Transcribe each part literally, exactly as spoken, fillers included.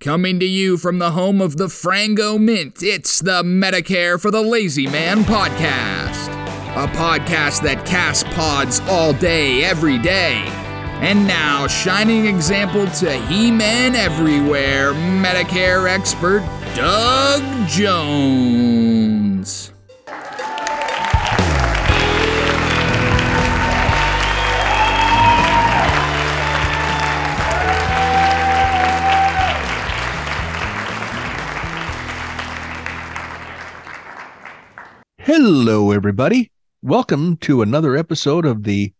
Coming to you from the home of the Frango Mint, it's the Medicare for the Lazy Man podcast. A podcast that casts pods all day, every day. And now, shining example to He-Man everywhere, Medicare expert Doug Jones. Hello, everybody. Welcome to another episode of the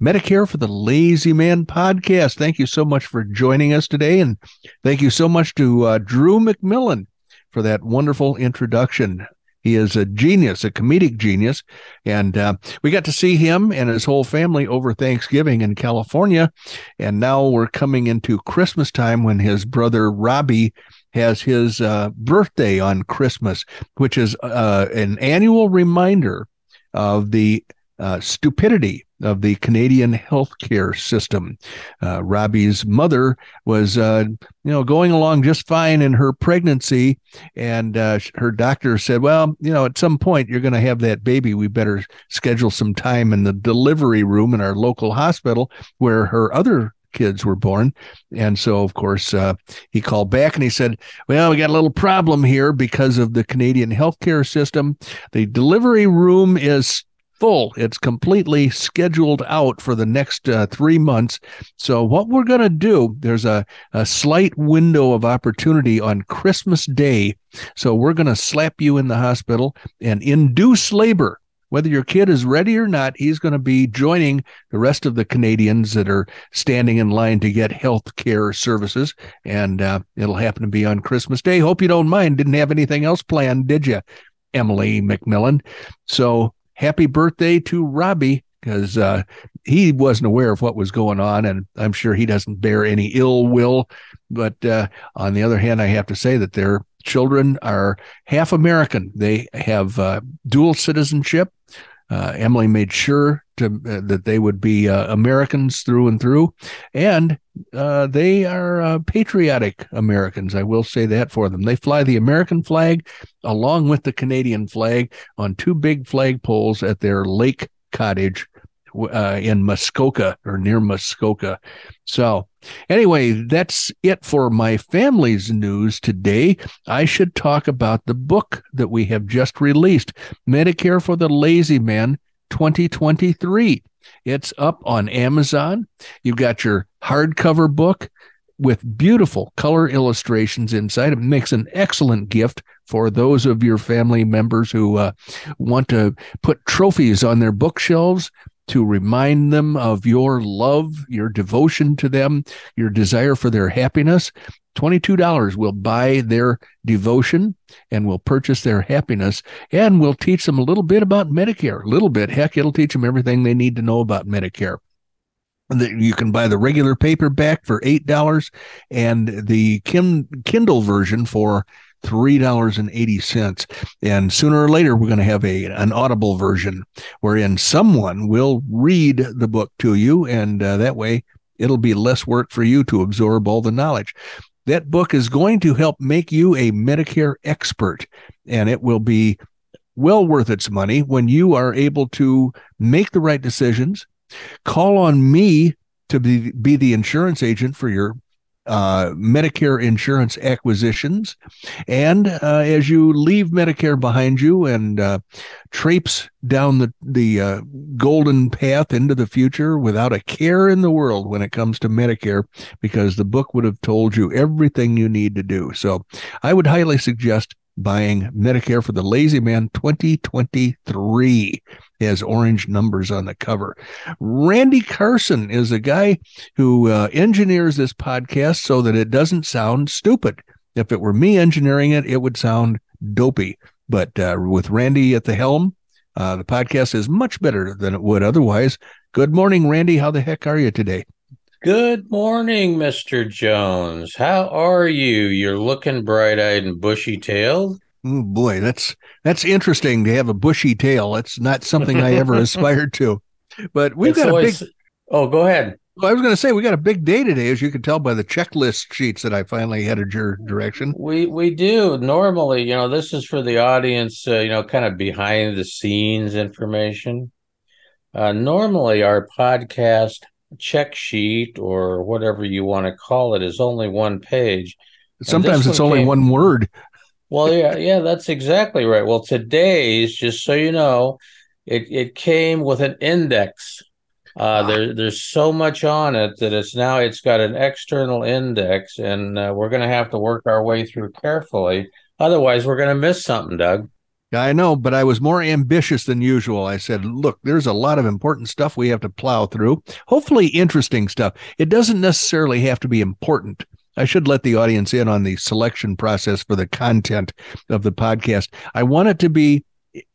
Medicare for the Lazy Man podcast. Thank you so much for joining us today. And thank you so much to uh, Drew McMillan for that wonderful introduction. He is a genius, a comedic genius. And uh, we got to see him and his whole family over Thanksgiving in California. And now we're coming into Christmas time when his brother Robbie has his uh, birthday on Christmas, which is uh, an annual reminder of the uh, stupidity of the Canadian healthcare system. Uh, Robbie's mother was, uh, you know, going along just fine in her pregnancy, and uh, her doctor said, well, you know, at some point you're going to have that baby. We better schedule some time in the delivery room in our local hospital where her other kids were born. And so, of course, uh, he called back and he said, well, we got a little problem here because of the Canadian healthcare system. The delivery room is full. It's completely scheduled out for the next uh, three months. So what we're going to do, there's a, a slight window of opportunity on Christmas Day. So we're going to slap you in the hospital and induce labor. Whether your kid is ready or not, he's going to be joining the rest of the Canadians that are standing in line to get health care services, and uh, it'll happen to be on Christmas Day. Hope you don't mind. Didn't have anything else planned, did you, Emily McMillan? So happy birthday to Robbie, because uh, he wasn't aware of what was going on, and I'm sure he doesn't bear any ill will. But uh, on the other hand, I have to say that their children are half American. They have uh, dual citizenship. Uh, Emily made sure to, uh, that they would be uh, Americans through and through, and uh, they are uh, patriotic Americans. I will say that for them. They fly the American flag along with the Canadian flag on two big flagpoles at their lake cottage uh, in Muskoka, or near Muskoka. So anyway, that's it for my family's news today. I should talk about the book that we have just released, Medicare for the Lazy Man twenty twenty-three. It's up on Amazon. You've got your hardcover book with beautiful color illustrations inside. It makes an excellent gift for those of your family members who uh, want to put trophies on their bookshelves to remind them of your love, your devotion to them, your desire for their happiness. twenty-two dollars will buy their devotion and will purchase their happiness, and will teach them a little bit about Medicare, a little bit. Heck, it'll teach them everything they need to know about Medicare. You can buy the regular paperback for eight dollars and the Kindle version for three dollars and eighty cents. And sooner or later, we're going to have a an Audible version wherein someone will read the book to you, and uh, that way it'll be less work for you to absorb all the knowledge. That book is going to help make you a Medicare expert, and it will be well worth its money when you are able to make the right decisions. Call on me to be, be the insurance agent for your Uh, Medicare insurance acquisitions. And uh, as you leave Medicare behind you and uh, traipse down the, the uh, golden path into the future without a care in the world when it comes to Medicare, because the book would have told you everything you need to do. So I would highly suggest buying Medicare for the Lazy Man twenty twenty-three. He has orange numbers on the cover. Randy Carson is a guy who uh, engineers this podcast so that it doesn't sound stupid. If it were me engineering it, it would sound dopey. But uh, with Randy at the helm, uh, the podcast is much better than it would otherwise. Good morning, Randy. How the heck are you today? Good morning, Mister Jones. How are you? You're looking bright-eyed and bushy-tailed. Oh, boy, that's that's interesting to have a bushy tail. That's not something I ever aspired to. But we've it's got always, a big... Oh, go ahead. I was going to say, we got a big day today, as you can tell by the checklist sheets that I finally headed your direction. We we do. Normally, you know, this is for the audience, uh, you know, kind of behind-the-scenes information. Uh, normally, our podcast check sheet, or whatever you want to call it, is only one page. Sometimes it's only came... one word. Well, yeah, yeah, that's exactly right. Well, today's, just so you know, it, it came with an index. Uh, there, there's so much on it that it's now it's got an external index, and uh, we're going to have to work our way through carefully. Otherwise, we're going to miss something, Doug. I know, but I was more ambitious than usual. I said, look, there's a lot of important stuff we have to plow through, hopefully interesting stuff. It doesn't necessarily have to be important. I should let the audience in on the selection process for the content of the podcast. I want it to be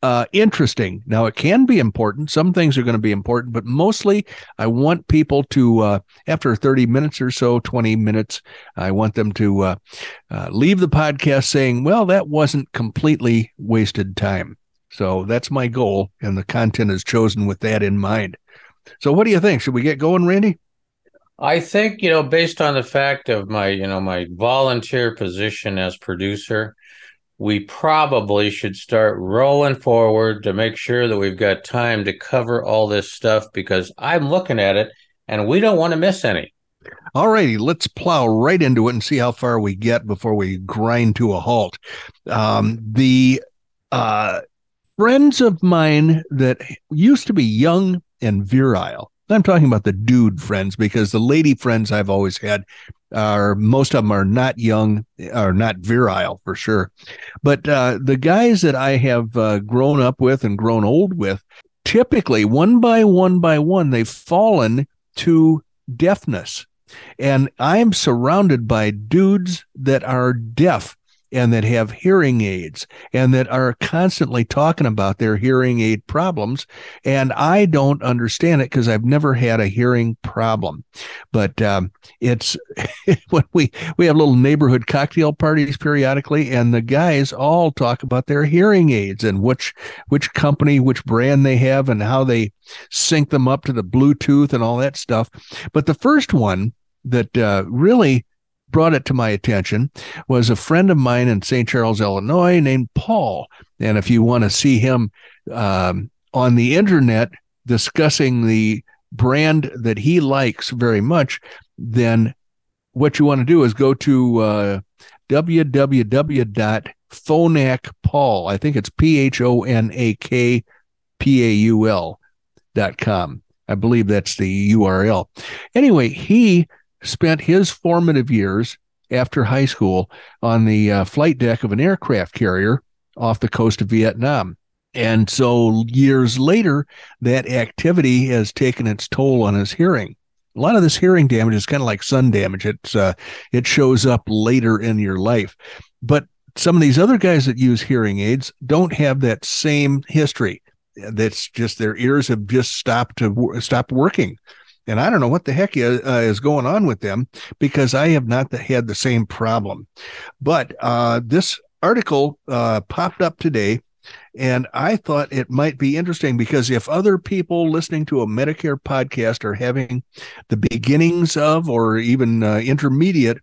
uh, interesting. Now, it can be important. Some things are going to be important, but mostly I want people to, uh, after thirty minutes or so, twenty minutes, I want them to uh, uh, leave the podcast saying, well, that wasn't completely wasted time. So that's my goal, and the content is chosen with that in mind. So what do you think? Should we get going, Randy? I think, you know, based on the fact of my, you know, my volunteer position as producer, we probably should start rolling forward to make sure that we've got time to cover all this stuff, because I'm looking at it and we don't want to miss any. All righty, let's plow right into it and see how far we get before we grind to a halt. Um, the uh, friends of mine that used to be young and virile, I'm talking about the dude friends, because the lady friends I've always had are, most of them are not young, are not virile for sure. But uh, the guys that I have uh, grown up with and grown old with, typically one by one by one, they've fallen to deafness. And I'm surrounded by dudes that are deaf and that have hearing aids and that are constantly talking about their hearing aid problems. And I don't understand it because I've never had a hearing problem. But um, it's when we, we have little neighborhood cocktail parties periodically, and the guys all talk about their hearing aids and which, which company, which brand they have and how they sync them up to the Bluetooth and all that stuff. But the first one that uh, really brought it to my attention was a friend of mine in Saint Charles, Illinois, named Paul. And if you want to see him um, on the internet discussing the brand that he likes very much, then what you want to do is go to uh, w w w dot phonak paul, I think it's P H O N A K P A U L dot com. I believe that's the U R L. Anyway, he spent his formative years after high school on the uh, flight deck of an aircraft carrier off the coast of Vietnam. And so years later, that activity has taken its toll on his hearing. A lot of this hearing damage is kind of like sun damage. It's uh, it shows up later in your life. But some of these other guys that use hearing aids don't have that same history. That's just their ears have just stopped to stop working. And I don't know what the heck is, uh, is going on with them, because I have not had the same problem. But uh, this article uh, popped up today, and I thought it might be interesting, because if other people listening to a Medicare podcast are having the beginnings of or even uh, intermediate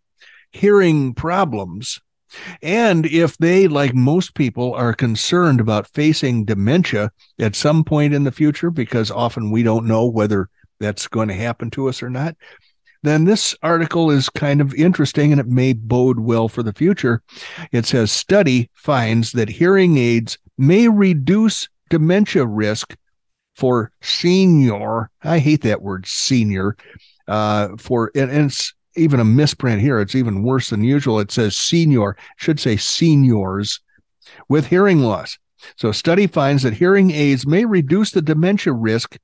hearing problems, and if they, like most people, are concerned about facing dementia at some point in the future, because often we don't know whether that's going to happen to us or not, then this article is kind of interesting, and it may bode well for the future. It says, study finds that hearing aids may reduce dementia risk for senior, I hate that word senior, uh, for, and, and it's even a misprint here, it's even worse than usual. It says senior, should say seniors with hearing loss. So a study finds that hearing aids may reduce the dementia risk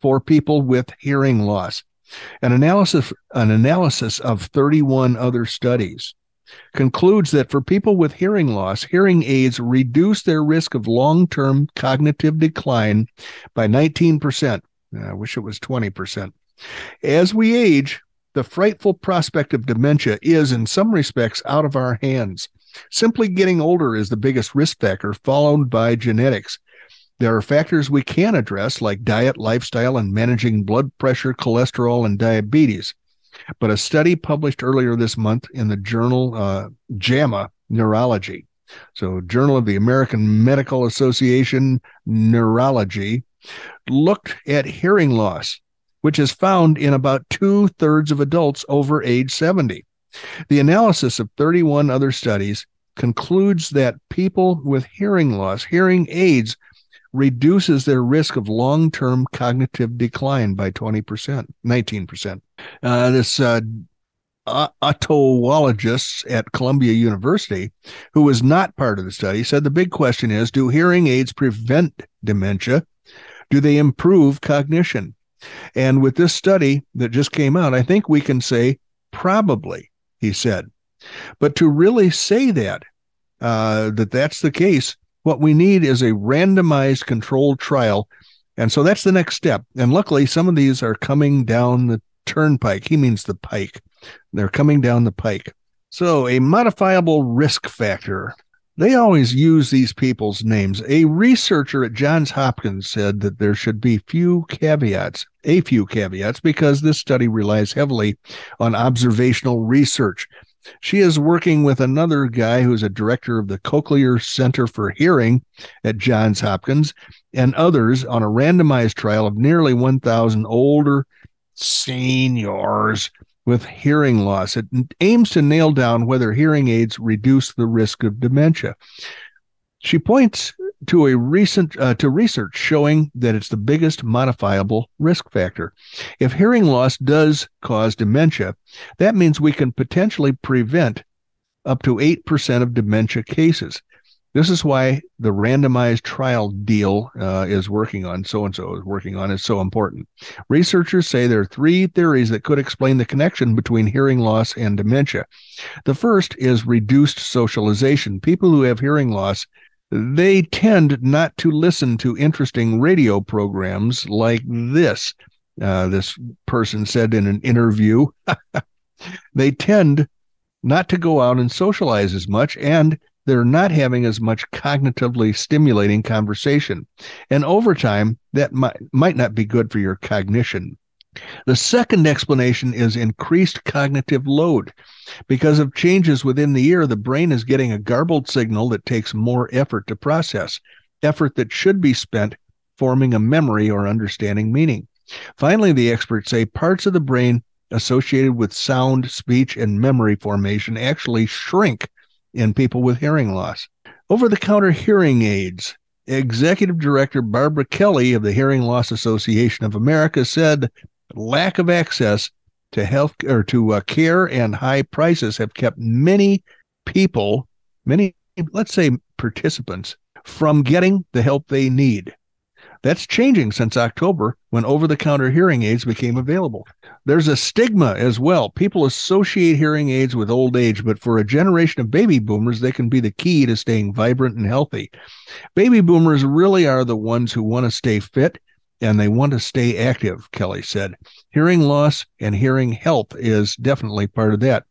for people with hearing loss. An analysis, an analysis of thirty-one other studies concludes that for people with hearing loss, hearing aids reduce their risk of long-term cognitive decline by nineteen percent. I wish it was twenty percent. As we age, the frightful prospect of dementia is, in some respects, out of our hands. Simply getting older is the biggest risk factor, followed by genetics. There are factors we can address, like diet, lifestyle, and managing blood pressure, cholesterol, and diabetes. But a study published earlier this month in the journal uh, JAMA Neurology, so Journal of the American Medical Association Neurology, looked at hearing loss, which is found in about two-thirds of adults over age seventy. The analysis of thirty-one other studies concludes that people with hearing loss, hearing aids, reduces their risk of long-term cognitive decline by twenty percent, nineteen percent. Uh, this uh, otologist at Columbia University, who was not part of the study, said the big question is, do hearing aids prevent dementia? Do they improve cognition? And with this study that just came out, I think we can say probably, he said. But to really say that, uh, that that's the case, what we need is a randomized controlled trial. And so that's the next step. And luckily, some of these are coming down the turnpike. He means the pike. They're coming down the pike. So a modifiable risk factor. They always use these people's names. A researcher at Johns Hopkins said that there should be few caveats, a few caveats, because this study relies heavily on observational research. She is working with another guy who's a director of the Cochlear Center for Hearing at Johns Hopkins and others on a randomized trial of nearly one thousand older seniors with hearing loss. It aims to nail down whether hearing aids reduce the risk of dementia. She points to a recent uh, to research showing that it's the biggest modifiable risk factor. If hearing loss does cause dementia, that means we can potentially prevent up to eight percent of dementia cases. This is why the randomized trial deal uh, is working on, so-and-so is working on, is so important. Researchers say there are three theories that could explain the connection between hearing loss and dementia. The first is reduced socialization. People who have hearing loss, they tend not to listen to interesting radio programs like this, uh, this person said in an interview. They tend not to go out and socialize as much, and they're not having as much cognitively stimulating conversation. And over time, that might, might not be good for your cognition. The second explanation is increased cognitive load. Because of changes within the ear, the brain is getting a garbled signal that takes more effort to process, effort that should be spent forming a memory or understanding meaning. Finally, the experts say parts of the brain associated with sound, speech, and memory formation actually shrink in people with hearing loss. Over-the-counter hearing aids. Executive Director Barbara Kelly of the Hearing Loss Association of America said lack of access to health or to uh, care and high prices have kept many people, many, let's say participants, from getting the help they need. That's changing since October, when over-the-counter hearing aids became available. There's a stigma as well. People associate hearing aids with old age, but for a generation of baby boomers, they can be the key to staying vibrant and healthy. Baby boomers really are the ones who want to stay fit, and they want to stay active, Kelly said. Hearing loss and hearing health is definitely part of that.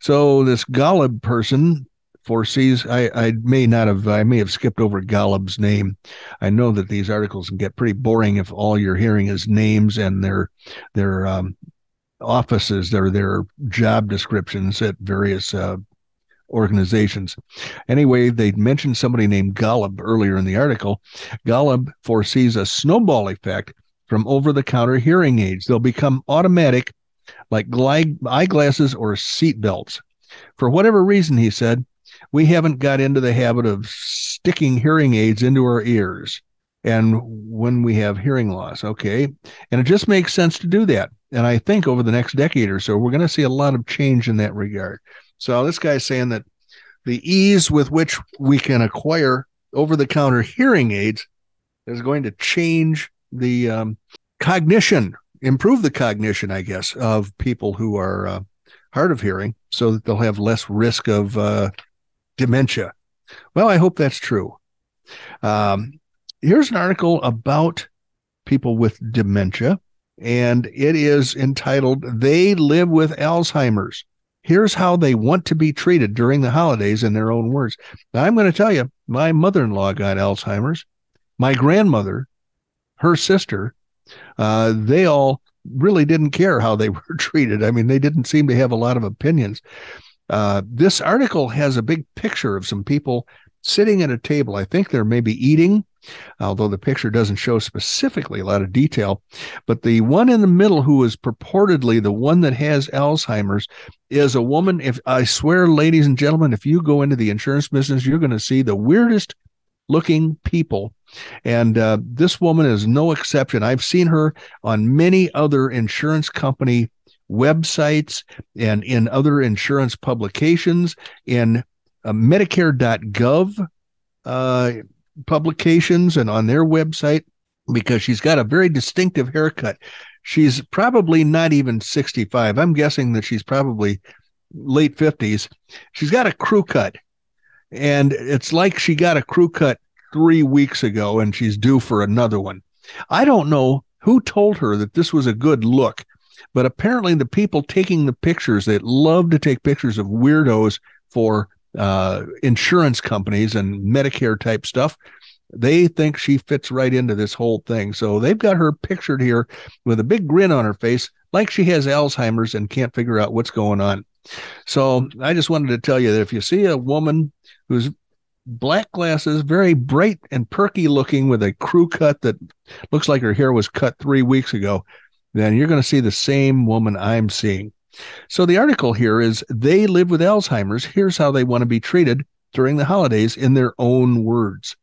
So this Golub person foresees, I, I may not have, I may have skipped over Golub's name. I know that these articles can get pretty boring if all you're hearing is names and their their um, offices, their, their job descriptions at various uh, organizations. Anyway, they mentioned somebody named Golub earlier in the article. Golub foresees a snowball effect from over-the-counter hearing aids. They'll become automatic, like glide, eyeglasses or seat belts. For whatever reason, he said, we haven't got into the habit of sticking hearing aids into our ears and when we have hearing loss, okay? And it just makes sense to do that. And I think over the next decade or so, we're going to see a lot of change in that regard. So this guy's saying that the ease with which we can acquire over-the-counter hearing aids is going to change the um, cognition, improve the cognition, I guess, of people who are uh, hard of hearing so that they'll have less risk of uh, dementia. Well, I hope that's true. Um, here's an article about people with dementia, and it is entitled, "They Live with Alzheimer's. Here's how they want to be treated during the holidays," in their own words. Now, I'm going to tell you, my mother-in-law got Alzheimer's. My grandmother, her sister, uh, they all really didn't care how they were treated. I mean, they didn't seem to have a lot of opinions. Uh, this article has a big picture of some people sitting at a table. I think they're maybe eating, although the picture doesn't show specifically a lot of detail. But the one in the middle, who is purportedly the one that has Alzheimer's, is a woman. If I swear, ladies and gentlemen, if you go into the insurance business, you're going to see the weirdest looking people. And uh, this woman is no exception. I've seen her on many other insurance company websites and in other insurance publications, in uh, Medicare dot gov uh, publications and on their website, because she's got a very distinctive haircut. She's probably not even sixty-five. I'm guessing that she's probably late fifties. She's got a crew cut, and it's like she got a crew cut three weeks ago and she's due for another one. I don't know who told her that this was a good look, but apparently the people taking the pictures, that love to take pictures of weirdos for uh, insurance companies and Medicare type stuff, they think she fits right into this whole thing. So they've got her pictured here with a big grin on her face, like she has Alzheimer's and can't figure out what's going on. So I just wanted to tell you that if you see a woman who's black glasses, very bright and perky looking, with a crew cut that looks like her hair was cut three weeks ago, then you're going to see the same woman I'm seeing. So the article here is, "They Live with Alzheimer's. Here's how they want to be treated during the holidays," in their own words.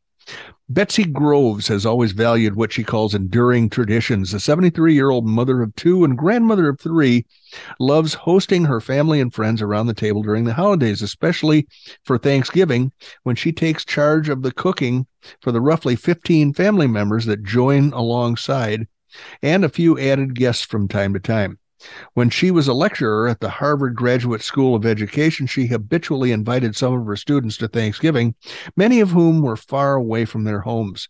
Betsy Groves has always valued what she calls enduring traditions. The seventy-three-year-old mother of two and grandmother of three loves hosting her family and friends around the table during the holidays, especially for Thanksgiving, when she takes charge of the cooking for the roughly fifteen family members that join alongside, and a few added guests from time to time. When she was a lecturer at the Harvard Graduate School of Education, she habitually invited some of her students to Thanksgiving, many of whom were far away from their homes.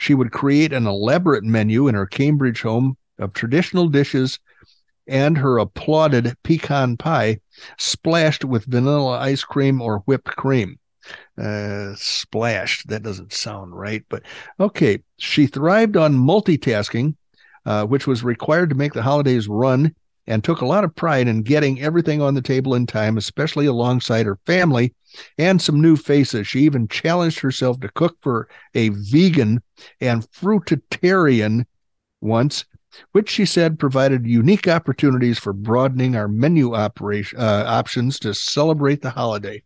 She would create an elaborate menu in her Cambridge home of traditional dishes, and her applauded pecan pie splashed with vanilla ice cream or whipped cream. Uh, splashed, that doesn't sound right, but okay. She thrived on multitasking, uh, which was required to make the holidays run, and took a lot of pride in getting everything on the table in time, especially alongside her family and some new faces. She even challenged herself to cook for a vegan and fruitarian once, which she said provided unique opportunities for broadening our menu operation, uh, options to celebrate the holiday.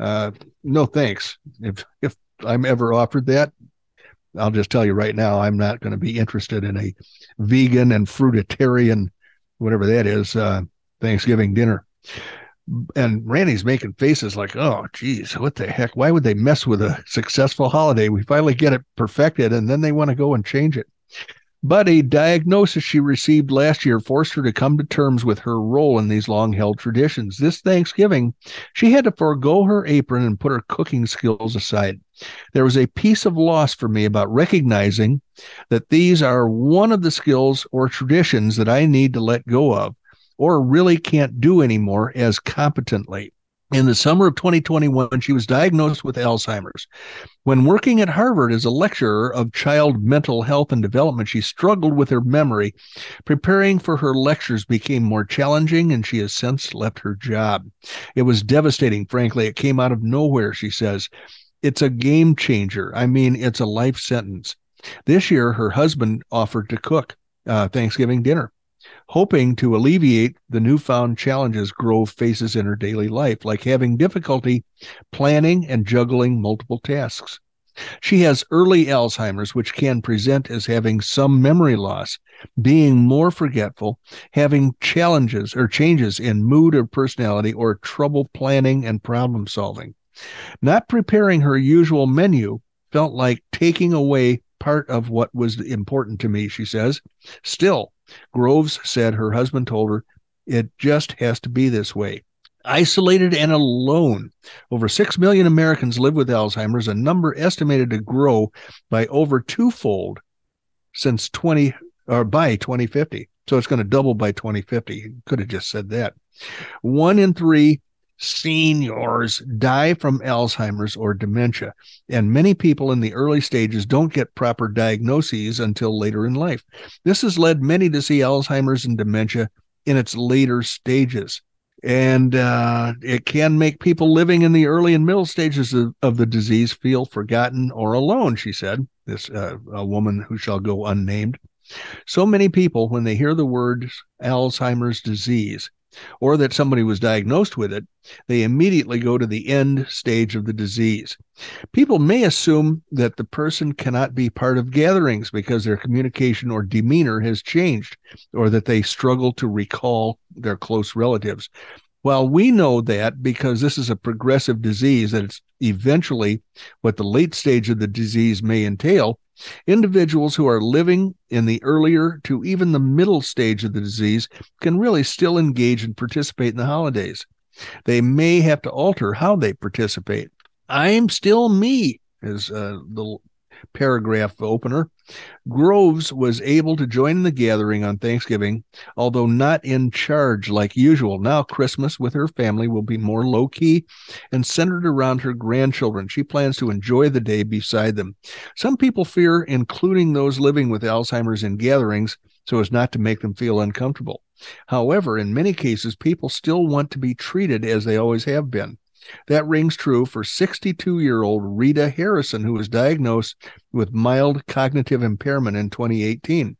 Uh, no thanks. If if I'm ever offered that, I'll just tell you right now, I'm not going to be interested in a vegan and fruitarian, whatever that is, uh, Thanksgiving dinner. And Randy's making faces like, oh, geez, what the heck? Why would they mess with a successful holiday? We finally get it perfected, and then they want to go and change it. But a diagnosis she received last year forced her to come to terms with her role in these long-held traditions. This Thanksgiving, she had to forego her apron and put her cooking skills aside. There was a piece of loss for me about recognizing that these are one of the skills or traditions that I need to let go of, or really can't do anymore as competently. In the summer of twenty twenty-one, she was diagnosed with Alzheimer's. When working at Harvard as a lecturer of child mental health and development, she struggled with her memory. Preparing for her lectures became more challenging, and she has since left her job. It was devastating, frankly. It came out of nowhere, she says. It's a game changer. I mean, it's a life sentence. This year, her husband offered to cook uh, Thanksgiving dinner, hoping to alleviate the newfound challenges Grove faces in her daily life, like having difficulty planning and juggling multiple tasks. She has early Alzheimer's, which can present as having some memory loss, being more forgetful, having challenges or changes in mood or personality, or trouble planning and problem solving. Not preparing her usual menu felt like taking away part of what was important to me, she says. Still, Groves said her husband told her, it just has to be this way. Isolated and alone. Over six million Americans live with Alzheimer's, a number estimated to grow by over twofold since twenty or by twenty fifty. So it's going to double by twenty fifty. Could have just said that. One in three seniors die from Alzheimer's or dementia, and many people in the early stages don't get proper diagnoses until later in life. This has led many to see Alzheimer's and dementia in its later stages. And uh, it can make people living in the early and middle stages of, of the disease feel forgotten or alone, she said, this uh, a woman who shall go unnamed. So many people, when they hear the word Alzheimer's disease, or that somebody was diagnosed with it, they immediately go to the end stage of the disease. People may assume that the person cannot be part of gatherings because their communication or demeanor has changed, or that they struggle to recall their close relatives. Well, we know that because this is a progressive disease, that it's eventually what the late stage of the disease may entail. Individuals who are living in the earlier to even the middle stage of the disease can really still engage and participate in the holidays. They may have to alter how they participate. I'm still me, is uh, the paragraph opener. Groves was able to join the gathering on Thanksgiving, although not in charge like usual. Now Christmas with her family will be more low-key and centered around her grandchildren. She plans to enjoy the day beside them. Some people fear including those living with Alzheimer's in gatherings so as not to make them feel uncomfortable. However, in many cases, people still want to be treated as they always have been. That rings true for sixty-two-year-old Rita Harrison, who was diagnosed with mild cognitive impairment in twenty eighteen.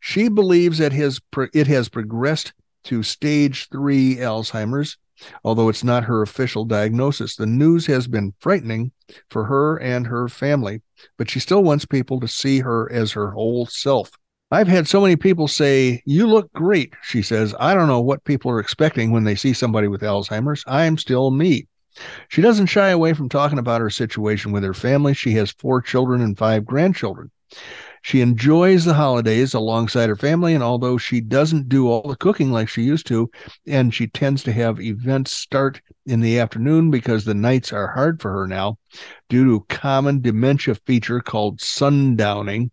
She believes that his pro- it has progressed to stage three Alzheimer's, although it's not her official diagnosis. The news has been frightening for her and her family, but she still wants people to see her as her whole self. I've had so many people say, you look great, she says. I don't know what people are expecting when they see somebody with Alzheimer's. I'm still me. She doesn't shy away from talking about her situation with her family. She has four children and five grandchildren. She enjoys the holidays alongside her family, and although she doesn't do all the cooking like she used to, and she tends to have events start in the afternoon because the nights are hard for her now due to a common dementia feature called sundowning.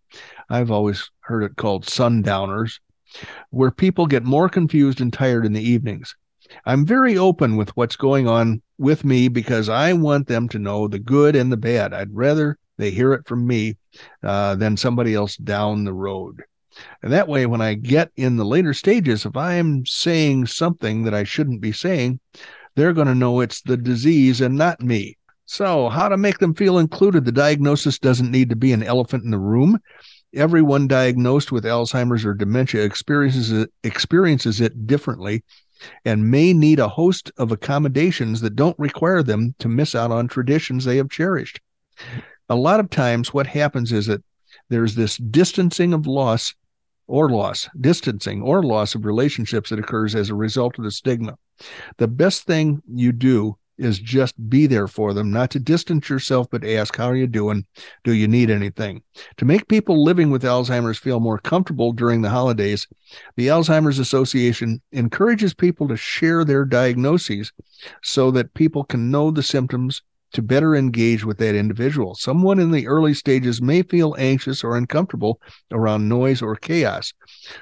I've always heard it called sundowners, where people get more confused and tired in the evenings. I'm very open with what's going on with me because I want them to know the good and the bad. I'd rather they hear it from me uh, than somebody else down the road. And that way, when I get in the later stages, if I'm saying something that I shouldn't be saying, they're going to know it's the disease and not me. So how to make them feel included? The diagnosis doesn't need to be an elephant in the room. Everyone diagnosed with Alzheimer's or dementia experiences it, experiences it differently and may need a host of accommodations that don't require them to miss out on traditions they have cherished. A lot of times what happens is that there's this distancing of loss or loss, distancing or loss of relationships that occurs as a result of the stigma. The best thing you do is just be there for them, not to distance yourself, but ask, how are you doing? Do you need anything? To make people living with Alzheimer's feel more comfortable during the holidays, the Alzheimer's Association encourages people to share their diagnoses so that people can know the symptoms to better engage with that individual. Someone in the early stages may feel anxious or uncomfortable around noise or chaos.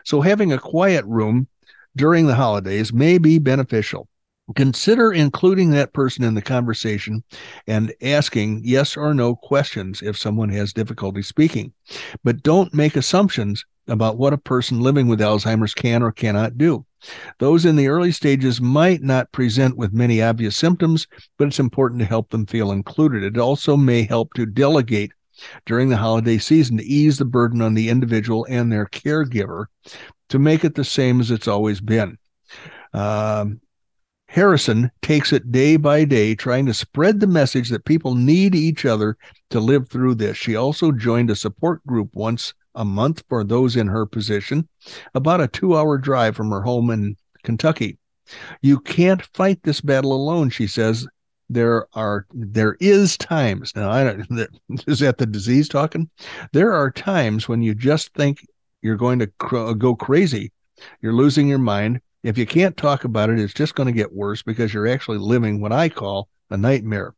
So having a quiet room during the holidays may be beneficial. Consider including that person in the conversation and asking yes or no questions if someone has difficulty speaking. But don't make assumptions about what a person living with Alzheimer's can or cannot do. Those in the early stages might not present with many obvious symptoms, but it's important to help them feel included. It also may help to delegate during the holiday season to ease the burden on the individual and their caregiver to make it the same as it's always been. Um, Harrison takes it day by day, trying to spread the message that people need each other to live through this. She also joined a support group once a month for those in her position, about a two-hour drive from her home in Kentucky. You can't fight this battle alone, she says. there are there is times now I don't is that the disease talking? There are times when you just think you're going to cr- go crazy. You're losing your mind. If you can't talk about it, it's just going to get worse because you're actually living what I call a nightmare.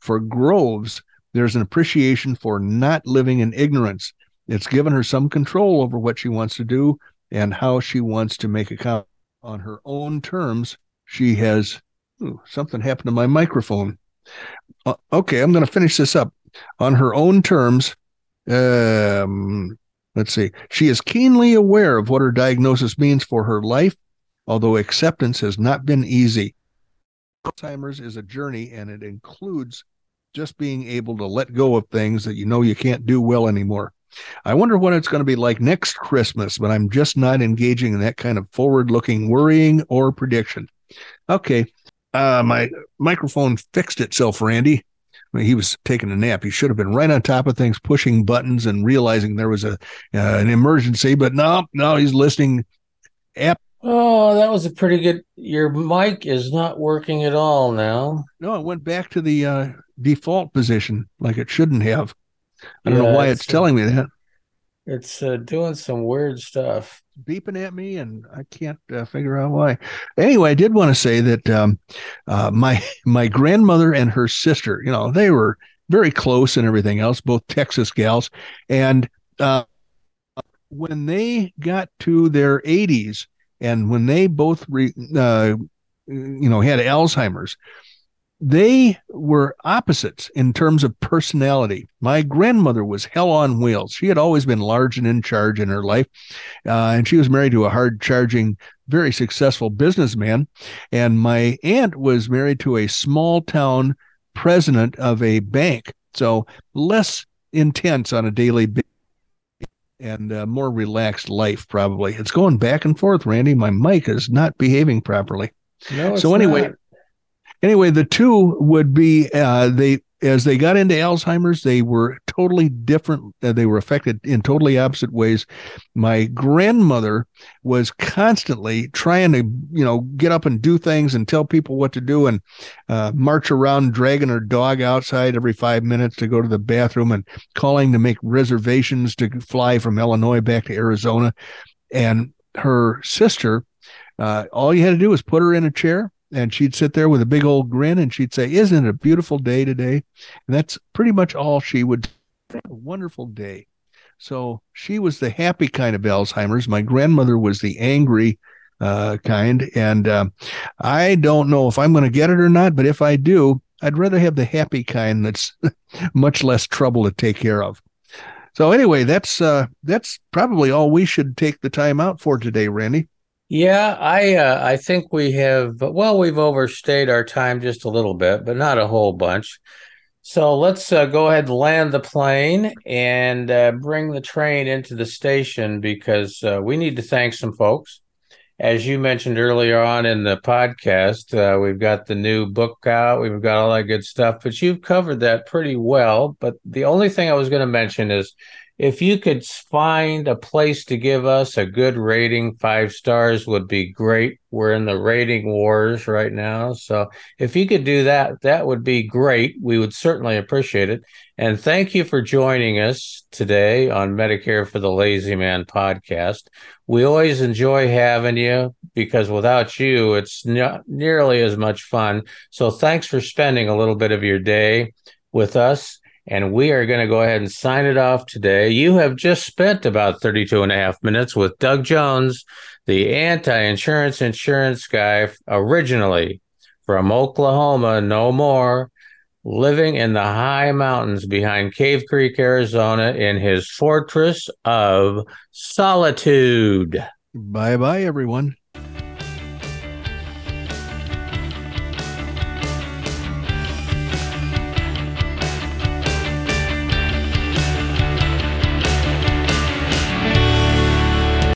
For Groves, there's an appreciation for not living in ignorance. It's given her some control over what she wants to do and how she wants to make a comment on her own terms. She has, ooh, something happened to my microphone. Uh, okay, I'm going to finish this up. On her own terms, um, let's see. She is keenly aware of what her diagnosis means for her life, although acceptance has not been easy. Alzheimer's is a journey, and it includes just being able to let go of things that you know you can't do well anymore. I wonder what it's going to be like next Christmas, but I'm just not engaging in that kind of forward-looking worrying or prediction. Okay, uh, my microphone fixed itself, Randy. I mean, he was taking a nap. He should have been right on top of things, pushing buttons and realizing there was a uh, an emergency, but no, no, he's listening. App. Oh, that was a pretty good. Your mic is not working at all now. No, it went back to the uh, default position like it shouldn't have. I don't yeah, know why it's, it's telling me that. It's uh, doing some weird stuff. Beeping at me, and I can't uh, figure out why. Anyway, I did want to say that um, uh, my my grandmother and her sister, you know, they were very close and everything else, both Texas gals. And uh, when they got to their eighties, and when they both, re, uh, you know, had Alzheimer's, they were opposites in terms of personality. My grandmother was hell on wheels. She had always been large and in charge in her life. Uh, and she was married to a hard-charging, very successful businessman. And my aunt was married to a small-town president of a bank. So less intense on a daily basis and uh, more relaxed life, probably. It's going back and forth, Randy. My mic is not behaving properly. No, it's so anyway. Not. Anyway, the two would be, uh, they as they got into Alzheimer's, they were totally different. Uh, they were affected in totally opposite ways. My grandmother was constantly trying to, you know, get up and do things and tell people what to do and uh, march around, dragging her dog outside every five minutes to go to the bathroom and calling to make reservations to fly from Illinois back to Arizona. And her sister, uh, all you had to do was put her in a chair. And she'd sit there with a big old grin and she'd say, "Isn't it a beautiful day today?" And that's pretty much all she would say. A wonderful day. So she was the happy kind of Alzheimer's. My grandmother was the angry uh, kind. And um, I don't know if I'm going to get it or not, but if I do, I'd rather have the happy kind that's much less trouble to take care of. So anyway, that's uh, that's probably all we should take the time out for today, Randy. Yeah, I uh, I think we have, well, we've overstayed our time just a little bit, but not a whole bunch. So let's uh, go ahead and land the plane and uh, bring the train into the station because uh, we need to thank some folks. As you mentioned earlier on in the podcast, uh, we've got the new book out. We've got all that good stuff, but you've covered that pretty well. But the only thing I was going to mention is, if you could find a place to give us a good rating, five stars would be great. We're in the rating wars right now. So if you could do that, that would be great. We would certainly appreciate it. And thank you for joining us today on Medicare for the Lazy Man podcast. We always enjoy having you because without you, it's not nearly as much fun. So thanks for spending a little bit of your day with us. And we are going to go ahead and sign it off today. You have just spent about thirty-two and a half minutes with Doug Jones, the anti-insurance insurance guy, originally from Oklahoma, no more, living in the high mountains behind Cave Creek, Arizona, in his fortress of solitude. Bye-bye, everyone.